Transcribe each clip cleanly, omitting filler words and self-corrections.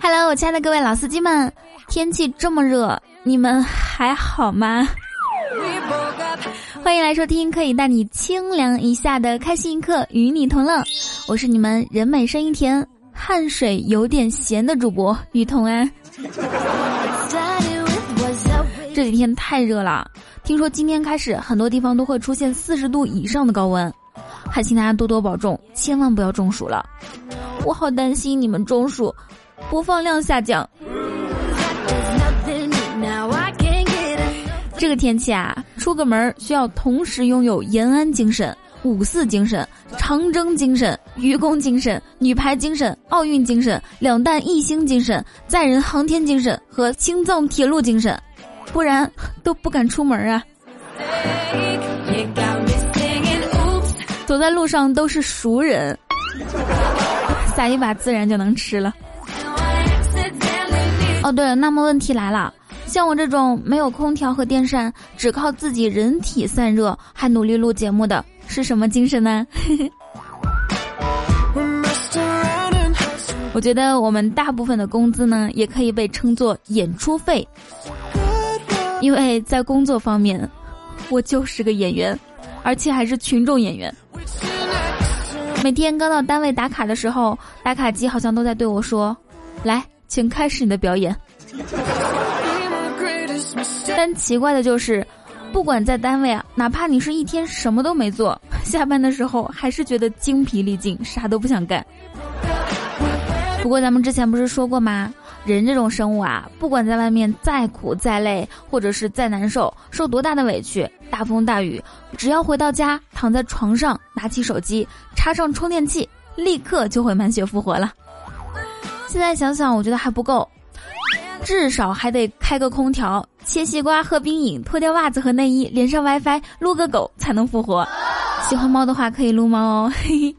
Hello， 我亲爱的各位老司机们，天气这么热，你们还好吗？欢迎来收听可以带你清凉一下的开心一刻，与你同乐。我是你们人美声音甜，汗水有点咸的主播雨桐安。这几天太热了，听说今天开始很多地方都会出现40度以上的高温，还请大家多多保重，千万不要中暑了。我好担心你们中暑，播放量下降。这个天气啊，出个门需要同时拥有延安精神、5·4精神、长征精神、愚公精神、女排精神、奥运精神、两弹一星精神、载人航天精神和青藏铁路精神，不然都不敢出门啊。走在路上都是熟人，撒一把孜然就能吃了。哦对了，那么问题来了，像我这种没有空调和电扇，只靠自己人体散热，还努力录节目的，是什么精神呢？我觉得我们大部分的工资呢，也可以被称作演出费，因为在工作方面，我就是个演员，而且还是群众演员。每天刚到单位打卡的时候，打卡机好像都在对我说：“来，请开始你的表演。”但奇怪的就是，不管在单位啊，哪怕你是一天什么都没做，下班的时候还是觉得精疲力尽，啥都不想干。不过咱们之前不是说过吗？人这种生物啊，不管在外面再苦再累，或者是再难受，受多大的委屈，大风大雨，只要回到家，躺在床上，拿起手机，插上充电器，立刻就会满血复活了。现在想想，我觉得还不够。至少还得开个空调，切西瓜喝冰饮，脱掉袜子和内衣，连上 WiFi， 撸个狗才能复活。喜欢猫的话可以撸猫哦，嘿嘿。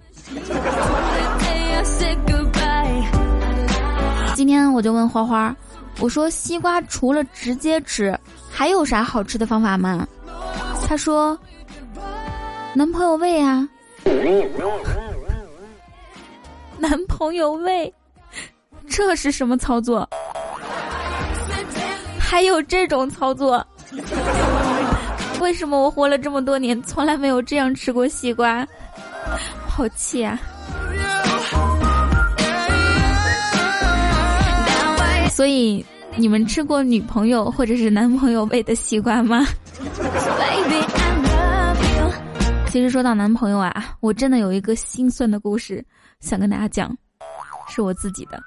今天我就问花花，我说西瓜除了直接吃，还有啥好吃的方法吗？她说，男朋友喂啊。男朋友喂，这是什么操作？还有这种操作？为什么我活了这么多年，从来没有这样吃过西瓜？好气啊！所以你们吃过女朋友或者是男朋友喂的西瓜吗？其实说到男朋友啊，我真的有一个心酸的故事想跟大家讲，是我自己的。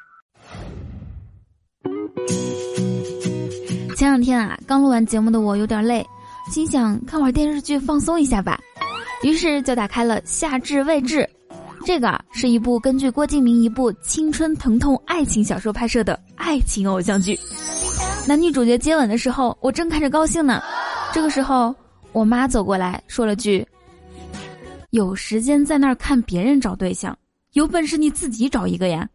前两天啊，刚录完节目的我有点累，心想看会儿电视剧放松一下吧，于是就打开了《夏至未至》。这个是一部根据郭敬明一部青春疼痛爱情小说拍摄的爱情偶像剧。男女主角接吻的时候，我正看着高兴呢，这个时候我妈走过来说了句：“有时间在那儿看别人找对象，有本事你自己找一个呀。”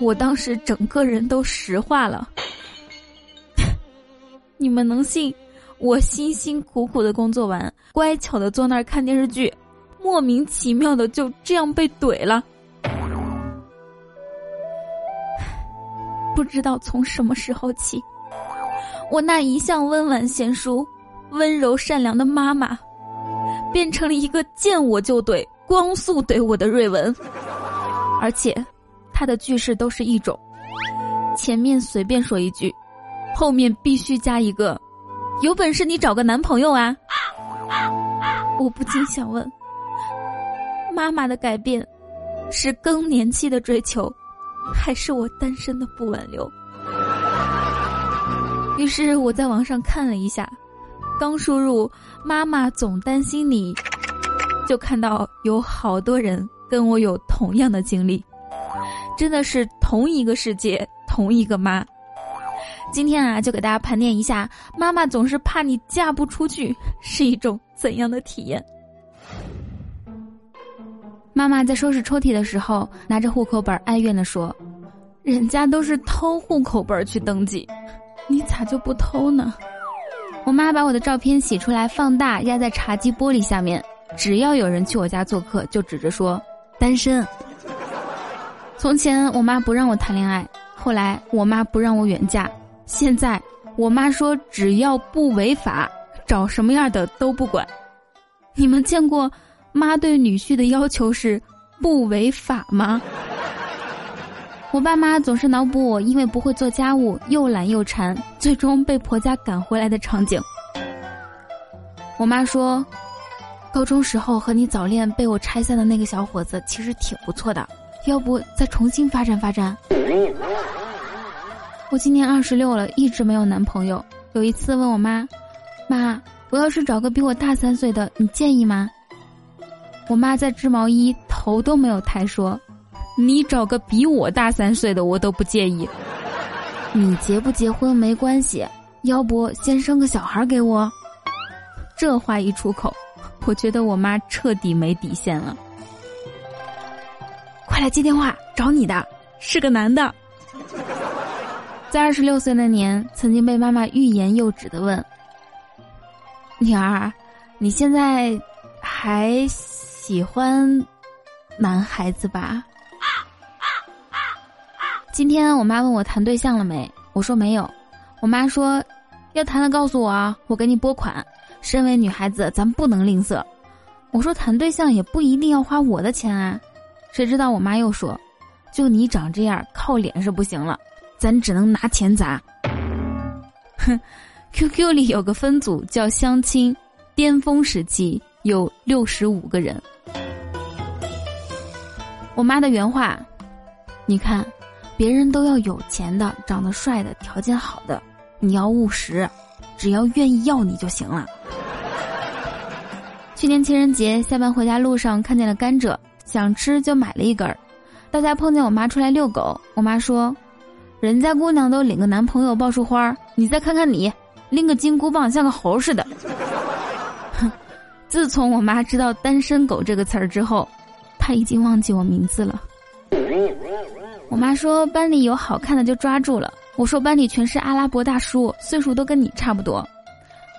我当时整个人都石化了。你们能信我辛辛苦苦的工作完，乖巧的坐那儿看电视剧，莫名其妙的就这样被怼了？不知道从什么时候起，我那一向温婉贤淑、温柔善良的妈妈，变成了一个见我就怼、光速怼我的瑞文，而且他的句式都是一种，前面随便说一句，后面必须加一个有本事你找个男朋友啊。我不禁想问，妈妈的改变是更年期的追求，还是我单身的不挽留？于是我在网上看了一下，刚输入妈妈总担心你，就看到有好多人跟我有同样的经历，真的是同一个世界，同一个妈。今天啊，就给大家盘点一下，妈妈总是怕你嫁不出去，是一种怎样的体验？妈妈在收拾抽屉的时候，拿着户口本哀怨地说：“人家都是偷户口本去登记，你咋就不偷呢？”我妈把我的照片洗出来放大，压在茶几玻璃下面，只要有人去我家做客，就指着说：“单身。”从前我妈不让我谈恋爱，后来我妈不让我远嫁，现在我妈说只要不违法，找什么样的都不管。你们见过妈对女婿的要求是不违法吗？我爸妈总是脑补我因为不会做家务又懒又馋，最终被婆家赶回来的场景。我妈说，高中时候和你早恋被我拆散的那个小伙子其实挺不错的，要不再重新发展发展。我今年26了，一直没有男朋友。有一次问我妈，妈，我要是找个比我大3岁的，你介意吗？我妈在织毛衣，头都没有抬，说：“你找个比我大3岁的，我都不介意。你结不结婚没关系，要不先生个小孩给我。”这话一出口，我觉得我妈彻底没底线了。快来接电话，找你的，是个男的。在26岁那年，曾经被妈妈欲言又止地问。女儿，你现在还喜欢男孩子吧？今天我妈问我谈对象了没，我说没有。我妈说，要谈的告诉我啊，我给你拨款。身为女孩子，咱不能吝啬。我说谈对象也不一定要花我的钱啊。谁知道我妈又说，就你长这样，靠脸是不行了，咱只能拿钱砸。哼。QQ 里有个分组叫相亲，巅峰时期有65个人。我妈的原话，你看，别人都要有钱的、长得帅的、条件好的，你要务实，只要愿意要你就行了。去年情人节下班回家路上看见了甘蔗，想吃就买了一根。到家碰见我妈出来遛狗，我妈说，人家姑娘都领个男朋友抱束花，你再看看你，拎个金箍棒像个猴似的。自从我妈知道单身狗这个词儿之后，她已经忘记我名字了。我妈说班里有好看的就抓住了，我说班里全是阿拉伯大叔，岁数都跟你差不多。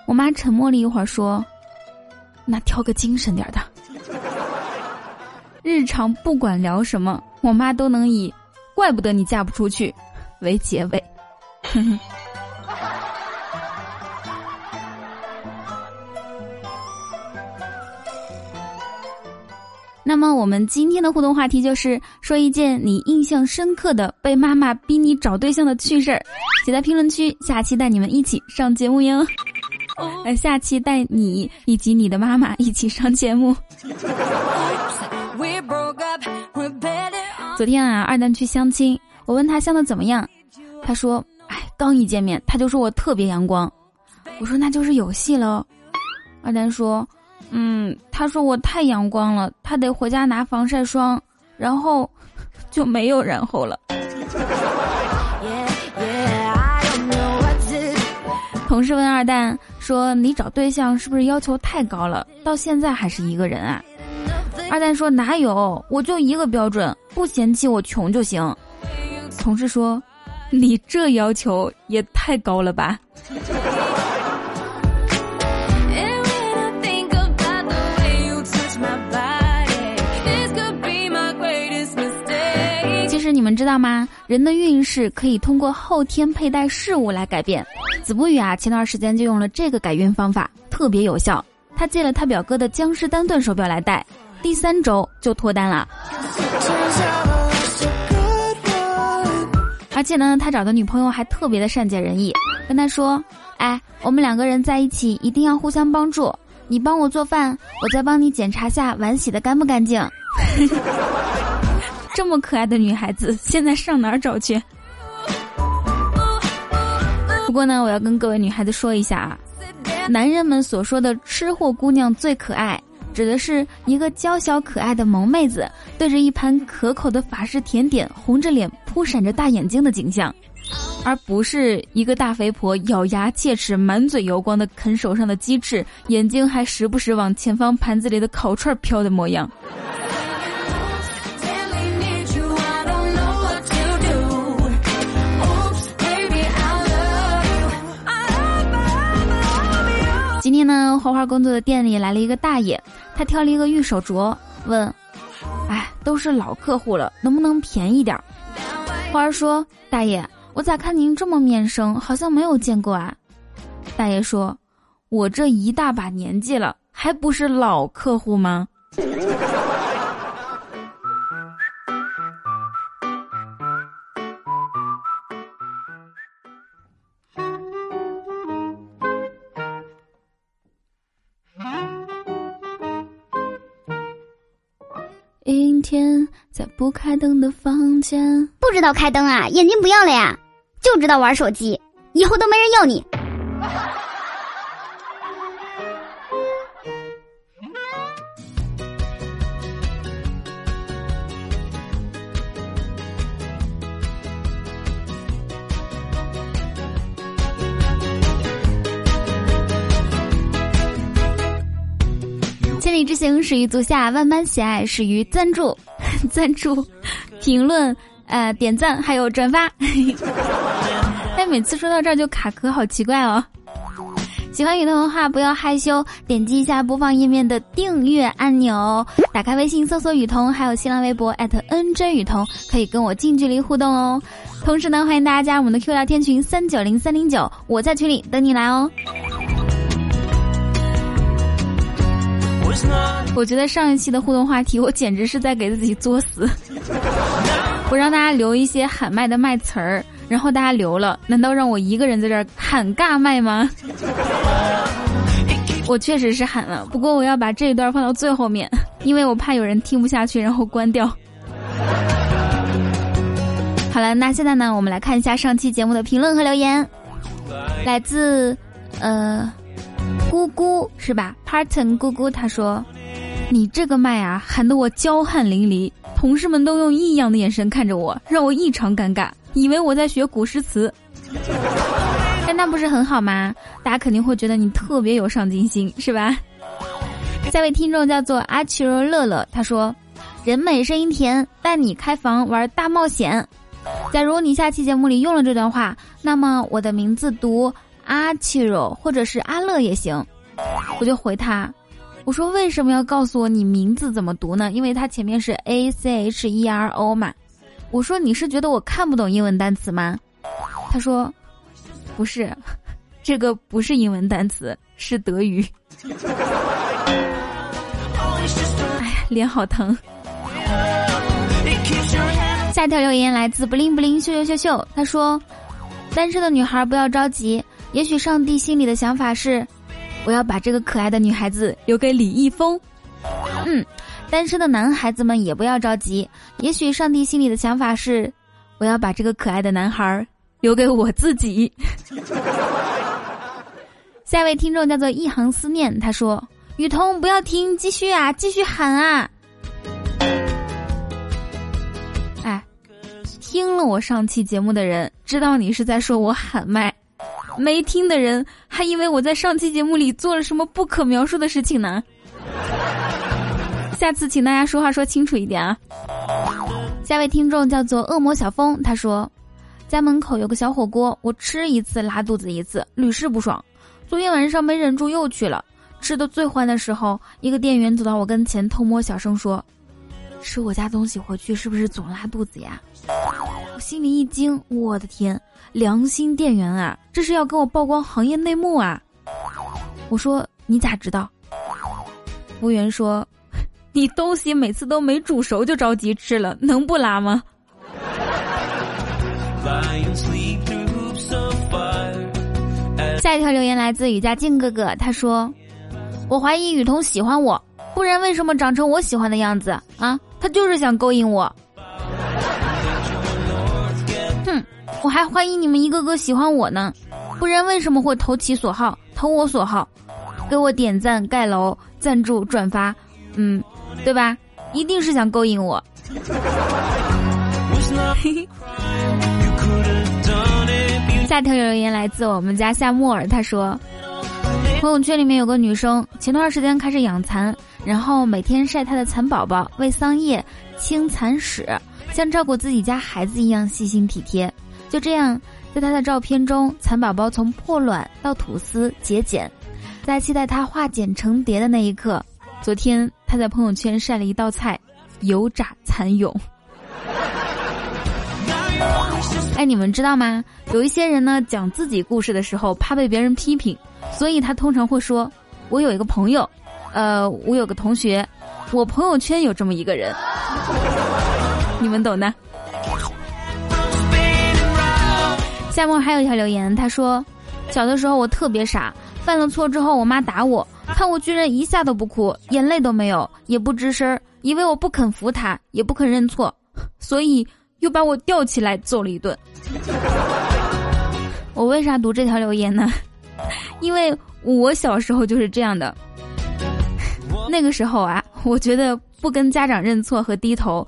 我妈沉默了一会儿说，那挑个精神点的。日常不管聊什么，我妈都能以怪不得你嫁不出去为结尾。那么我们今天的互动话题就是说一件你印象深刻的被妈妈逼你找对象的趣事儿，写在评论区，下期带你们一起上节目哟。下期带你以及你的妈妈一起上节目。昨天啊，二蛋去相亲，我问他相得怎么样，他说，哎，刚一见面他就说我特别阳光。我说那就是有戏了。二蛋说，他说我太阳光了，他得回家拿防晒霜，然后就没有然后了。同事问二蛋说，你找对象是不是要求太高了，到现在还是一个人啊？二蛋说，哪有，我就一个标准，不嫌弃我穷就行。同事说，你这要求也太高了吧。你们知道吗？人的运势可以通过后天佩戴事物来改变。子不语啊，前段时间就用了这个改运方法，特别有效。他借了他表哥的江诗丹顿手表来戴，第3周就脱单了。而且呢，他找的女朋友还特别的善解人意，跟他说：“哎，我们2个人在一起一定要互相帮助，你帮我做饭，我再帮你检查下碗洗的干不干净。”这么可爱的女孩子，现在上哪儿找去？不过呢，我要跟各位女孩子说一下啊，男人们所说的吃货姑娘最可爱，指的是一个娇小可爱的萌妹子，对着一盘可口的法式甜点，红着脸扑闪着大眼睛的景象，而不是一个大肥婆咬牙切齿，满嘴油光的啃手上的鸡翅，眼睛还时不时往前方盘子里的烤串飘的模样。黄花工作的店里来了一个大爷，他挑了一个玉手镯，问：“哎，都是老客户了，能不能便宜点？”花儿说：“大爷，我咋看您这么面生，好像没有见过啊？”大爷说：“我这一大把年纪了，还不是老客户吗？”阴天，在不开灯的房间，不知道开灯啊，眼睛不要了呀，就知道玩手机，以后都没人要你。之行始于足下，万般喜爱始于赞助，赞助、评论、点赞，还有转发。但每次说到这儿就卡壳，好奇怪哦。喜欢雨桐的话，不要害羞，点击一下播放页面的订阅按钮，打开微信搜索雨桐，还有新浪微博 @NJ 雨桐，可以跟我近距离互动哦。同时呢，欢迎大家加入我们的 Q 聊天群390309，我在群里等你来哦。我觉得上一期的互动话题，我简直是在给自己作死。我让大家留一些喊麦的麦词儿，然后大家留了，难道让我一个人在这儿喊尬麦吗？我确实是喊了，不过我要把这一段放到最后面，因为我怕有人听不下去，然后关掉。好了，那现在呢，我们来看一下上期节目的评论和留言，来自咕咕是吧 ？Parton 咕咕他说：“你这个麦啊，喊得我娇汗淋漓，同事们都用异样的眼神看着我，让我异常尴尬，以为我在学古诗词。”但那不是很好吗？大家肯定会觉得你特别有上进心，是吧？下位听众叫做阿奇柔乐乐，他说：“人美声音甜，带你开房玩大冒险。”假如你下期节目里用了这段话，那么我的名字读阿奇柔或者是阿乐也行。我就回他，我说为什么要告诉我你名字怎么读呢？因为他前面是 ACHERO 嘛。我说你是觉得我看不懂英文单词吗？他说不是，这个不是英文单词，是德语。哎呀，脸好疼。下条留言来自不灵不灵秀秀秀秀，他说：“单身的女孩不要着急，也许上帝心里的想法是，我要把这个可爱的女孩子留给李易峰。”单身的男孩子们也不要着急，也许上帝心里的想法是，我要把这个可爱的男孩留给我自己。下一位听众叫做一行思念，他说：“雨桐不要停，继续啊，继续喊啊！”哎，听了我上期节目的人知道你是在说我喊麦，没听的人还以为我在上期节目里做了什么不可描述的事情呢。下次请大家说话说清楚一点啊。下位听众叫做恶魔小风，他说：“家门口有个小火锅，我吃一次拉肚子一次，屡试不爽。昨天晚上没忍住又去了，吃得最欢的时候，一个店员走到我跟前，偷摸小声说：‘吃我家东西回去是不是总拉肚子呀？’”我心里一惊，我的天，良心店员啊，这是要跟我曝光行业内幕啊！我说：“你咋知道？”服务员说：“你东西每次都没煮熟就着急吃了，能不拉吗？”下一条留言来自雨家静哥哥，他说：“我怀疑雨桐喜欢我，不然为什么长成我喜欢的样子啊？他就是想勾引我。”我还怀疑你们一个个喜欢我呢，不然为什么会投其所好，投我所好，给我点赞、盖楼、赞助、转发，对吧？一定是想勾引我。下条留言来自我们家夏木耳，他说：“朋友圈里面有个女生，前段时间开始养蚕，然后每天晒她的蚕宝宝，喂桑叶、清蚕屎，像照顾自己家孩子一样细心体贴。就这样，在他的照片中，蚕宝宝从破卵到吐丝结茧，在期待它化茧成蝶的那一刻，昨天他在朋友圈晒了一道菜，油炸蚕蛹。哎，你们知道吗？有一些人呢，讲自己故事的时候怕被别人批评，所以他通常会说：“我有一个朋友，我有个同学，我朋友圈有这么一个人。”你们懂的。下面还有一条留言，他说：“小的时候我特别傻，犯了错之后我妈打我，看我居然一下都不哭，眼泪都没有，也不吱声，以为我不肯服她，也不肯认错，所以又把我吊起来揍了一顿。”我为啥读这条留言呢？因为我小时候就是这样的。那个时候啊，我觉得不跟家长认错和低头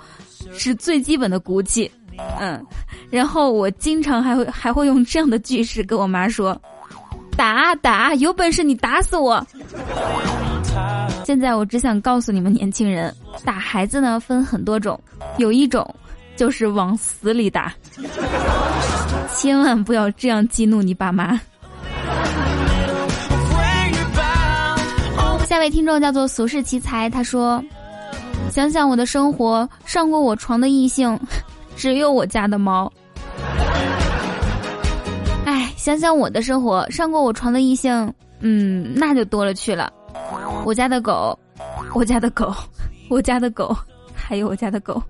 是最基本的骨气，然后我经常还会用这样的句式跟我妈说：“打，有本事你打死我！”现在我只想告诉你们年轻人，打孩子呢分很多种，有一种就是往死里打，千万不要这样激怒你爸妈。下位听众叫做俗世奇才，他说：“想想我的生活，上过我床的异性只有我家的猫。”哎，想想我的生活，上过我床的异性，那就多了去了。我家的狗，还有我家的狗。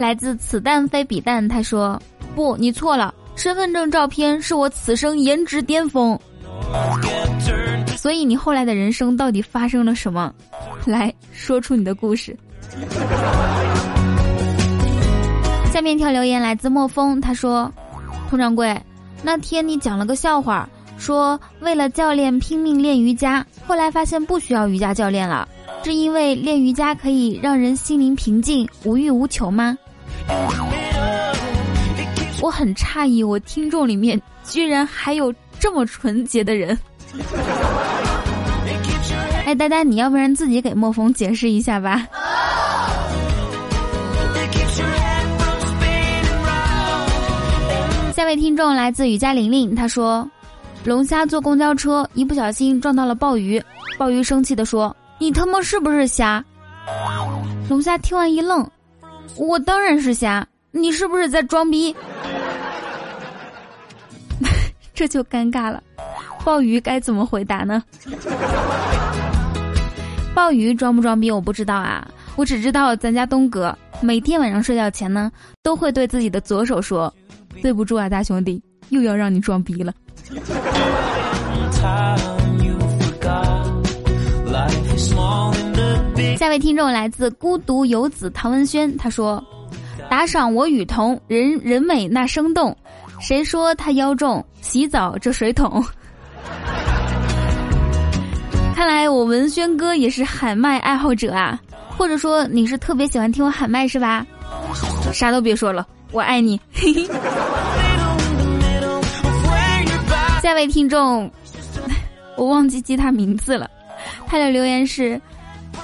来自此蛋非彼蛋，他说：“不，你错了，身份证照片是我此生颜值巅峰。”所以你后来的人生到底发生了什么？来说出你的故事。下面一条留言来自莫风，他说：“佟掌柜，那天你讲了个笑话，说为了教练拼命练瑜伽，后来发现不需要瑜伽教练了，是因为练瑜伽可以让人心灵平静，无欲无求吗？”我很诧异，我听众里面居然还有这么纯洁的人。哎，呆呆，你要不然自己给莫风解释一下吧。下位听众来自雨家玲玲，他说：“龙虾坐公交车，一不小心撞到了鲍鱼，鲍鱼生气地说：‘你他妈是不是瞎？’龙虾听完一愣：‘我当然是瞎，你是不是在装逼？’”这就尴尬了，鲍鱼该怎么回答呢？鲍鱼装不装逼我不知道啊，我只知道咱家东哥每天晚上睡觉前呢，都会对自己的左手说：“对不住啊，大兄弟，又要让你装逼了。”下位听众来自孤独游子唐文轩，他说：“打赏我雨桐，人美那生动，谁说他腰重？洗澡这水桶。”看来我文轩哥也是喊麦爱好者啊，或者说你是特别喜欢听我喊麦是吧？啥都别说了，我爱你。下位听众，我忘记记他名字了，他的留言是：“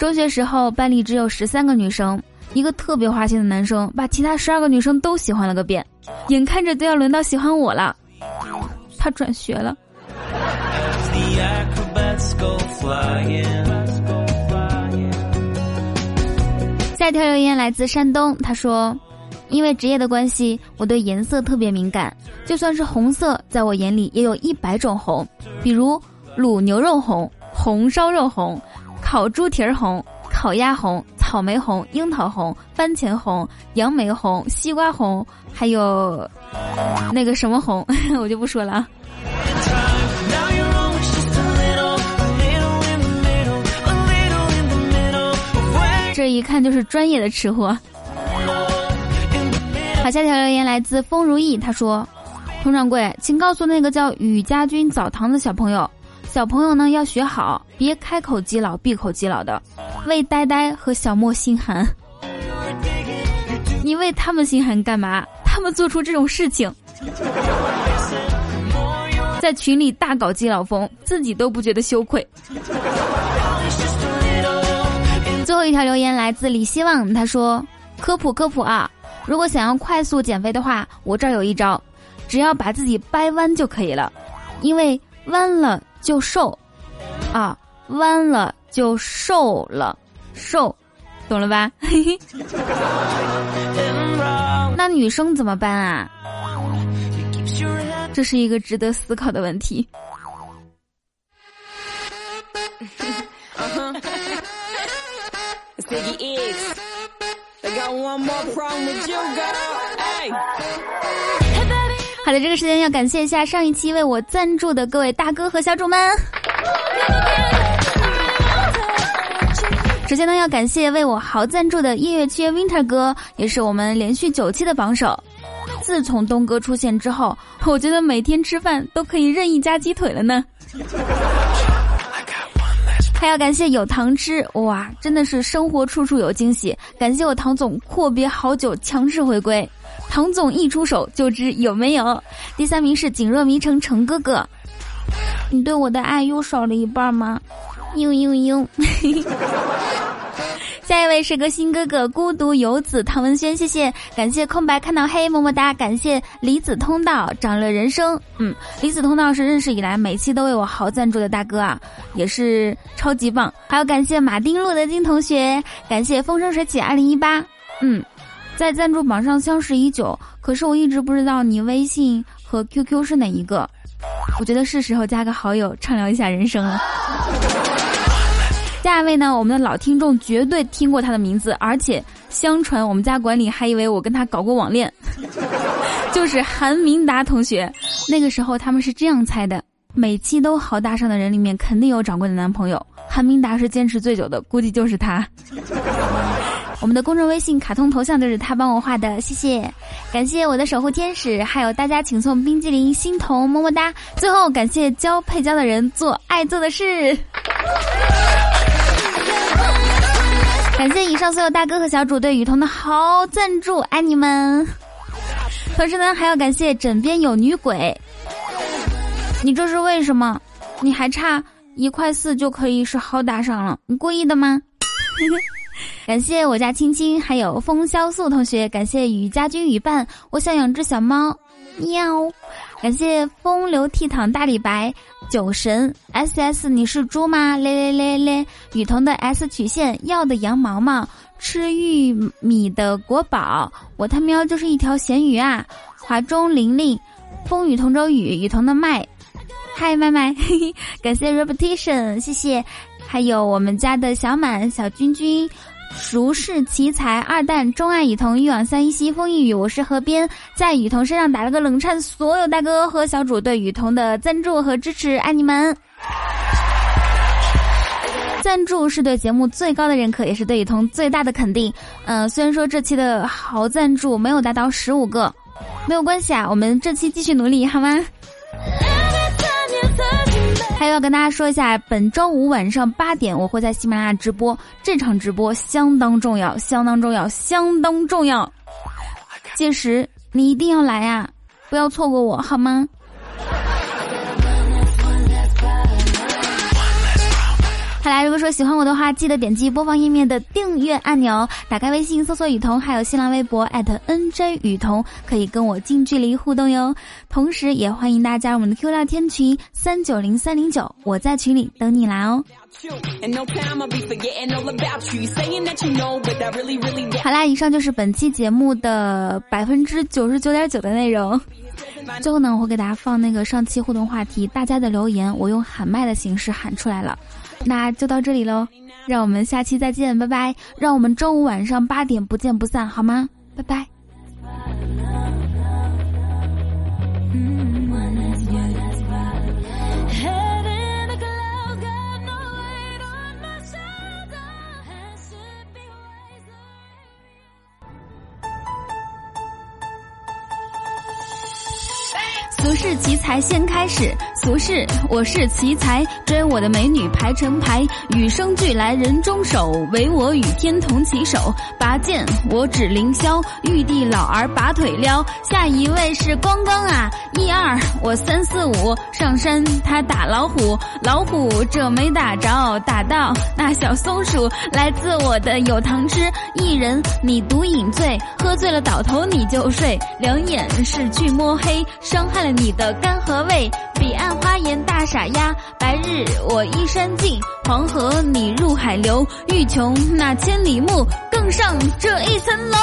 中学时候班里只有13个女生，一个特别花心的男生把其他12个女生都喜欢了个遍，眼看着都要轮到喜欢我了，他转学了。”下一条留言来自山东，他说：“因为职业的关系，我对颜色特别敏感，就算是红色，在我眼里也有100种红，比如卤牛肉红、红烧肉红、烤猪蹄儿红、烤鸭红、草莓红、樱桃红、番茄红、杨梅红、西瓜红，还有那个什么红，我就不说了啊。”这一看就是专业的吃货。好，下条留言来自风如意，他说：“佟掌柜，请告诉那个叫雨家军澡堂的小朋友呢，要学好，别开口即老闭口即老的，为呆呆和小莫心寒。”你为他们心寒干嘛？他们做出这种事情，在群里大搞基佬风，自己都不觉得羞愧。最后一条留言来自李希望，他说：“科普啊，如果想要快速减肥的话，我这儿有一招，只要把自己掰弯就可以了，因为弯了就瘦啊，弯了就瘦了，瘦懂了吧？那女生怎么办啊？这是一个值得思考的问题。好的，这个时间要感谢一下上一期为我赞助的各位大哥和小主们。首先呢，要感谢为我豪赞助的音乐区 Winter 哥，也是我们连续9期的榜首。自从东哥出现之后，我觉得每天吃饭都可以任意加鸡腿了呢。还要感谢有糖吃，哇，真的是生活处处有惊喜。感谢我唐总阔别好久强势回归，唐总一出手就知有没有。第3名是景若迷城城哥哥，你对我的爱又少了一半吗？嘤嘤嘤。下一位是个新哥哥孤独游子唐文轩，谢谢，感谢空白看到黑么么哒，感谢离子通道长了人生。离子通道是认识以来每期都为我豪赞助的大哥啊，也是超级棒。还有感谢马丁路德金同学，感谢风生水起2018。在赞助榜上相识已久，可是我一直不知道你微信和 QQ 是哪一个，我觉得是时候加个好友畅聊一下人生了。下一位呢，我们的老听众绝对听过他的名字，而且相传我们家管理还以为我跟他搞过网恋，就是韩明达同学。那个时候他们是这样猜的，每期都好大上的人里面肯定有找过的男朋友，韩明达是坚持最久的，估计就是他。我们的公众微信卡通头像就是他帮我画的，谢谢。感谢我的守护天使，还有大家请送冰激凌心童么么哒。最后感谢交配交的人做爱做的事。感谢以上所有大哥和小主对雨桐的好赞助，爱你们。同时呢，还要感谢枕边有女鬼，你这是为什么？你还差1.4块就可以是好打赏了，你故意的吗？感谢我家青青，还有风萧素同学，感谢雨家军雨伴，我想养只小猫，喵。感谢风流倜傥大李白，酒神 SS 你是猪吗？嘞嘞嘞嘞，雨桐的 S 曲线，要的羊毛毛，吃玉米的国宝，我他喵就是一条咸鱼啊！华中玲玲，风雨同舟雨，雨桐的麦，嗨麦麦，感谢 repetition， 谢谢。还有我们家的小满、小君君，熟视奇才二蛋，钟爱雨桐，欲往三一西，风一雨，我是河边，在雨桐身上打了个冷颤。所有大哥和小主对雨桐的赞助和支持，爱你们。赞助是对节目最高的认可，也是对雨桐最大的肯定。虽然说这期的好赞助没有达到15个，没有关系啊，我们这期继续努力好吗？还要跟大家说一下，本周5晚上8点我会在喜马拉雅直播，这场直播相当重要，相当重要，相当重要，届时你一定要来啊，不要错过我好吗？好啦，如果说喜欢我的话，记得点击播放页面的订阅按钮，打开微信搜索雨桐，还有新浪微博 @NJ 雨桐，可以跟我近距离互动哟。同时也欢迎大家加入我们的 Q 聊天群390309，我在群里等你来哦。好啦，以上就是本期节目的 99.9% 的内容。最后呢，我会给大家放那个上期互动话题大家的留言，我用喊麦的形式喊出来了。那就到这里咯，让我们下期再见，拜拜！让我们周5晚上8点不见不散，好吗？拜拜。俗世奇才先开始，俗世我是奇才，追我的美女排成排，与生俱来人中手，唯我与天同其手。拔剑我指凌霄，玉帝老儿拔腿撩。下一位是光光啊，1、2我3、4、5，上山他打老虎，老虎这没打着，打到那小松鼠。来自我的有糖吃，一人你独饮醉，喝醉了倒头你就睡，两眼是去摸黑，伤害了你的肝和胃。彼岸花颜大傻丫，白日我依山尽，黄河你入海流，欲穷那千里目，更上这一层楼。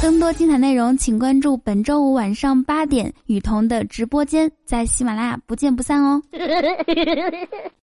更多精彩内容请关注本周五晚上8点雨桐的直播间，在喜马拉雅不见不散哦。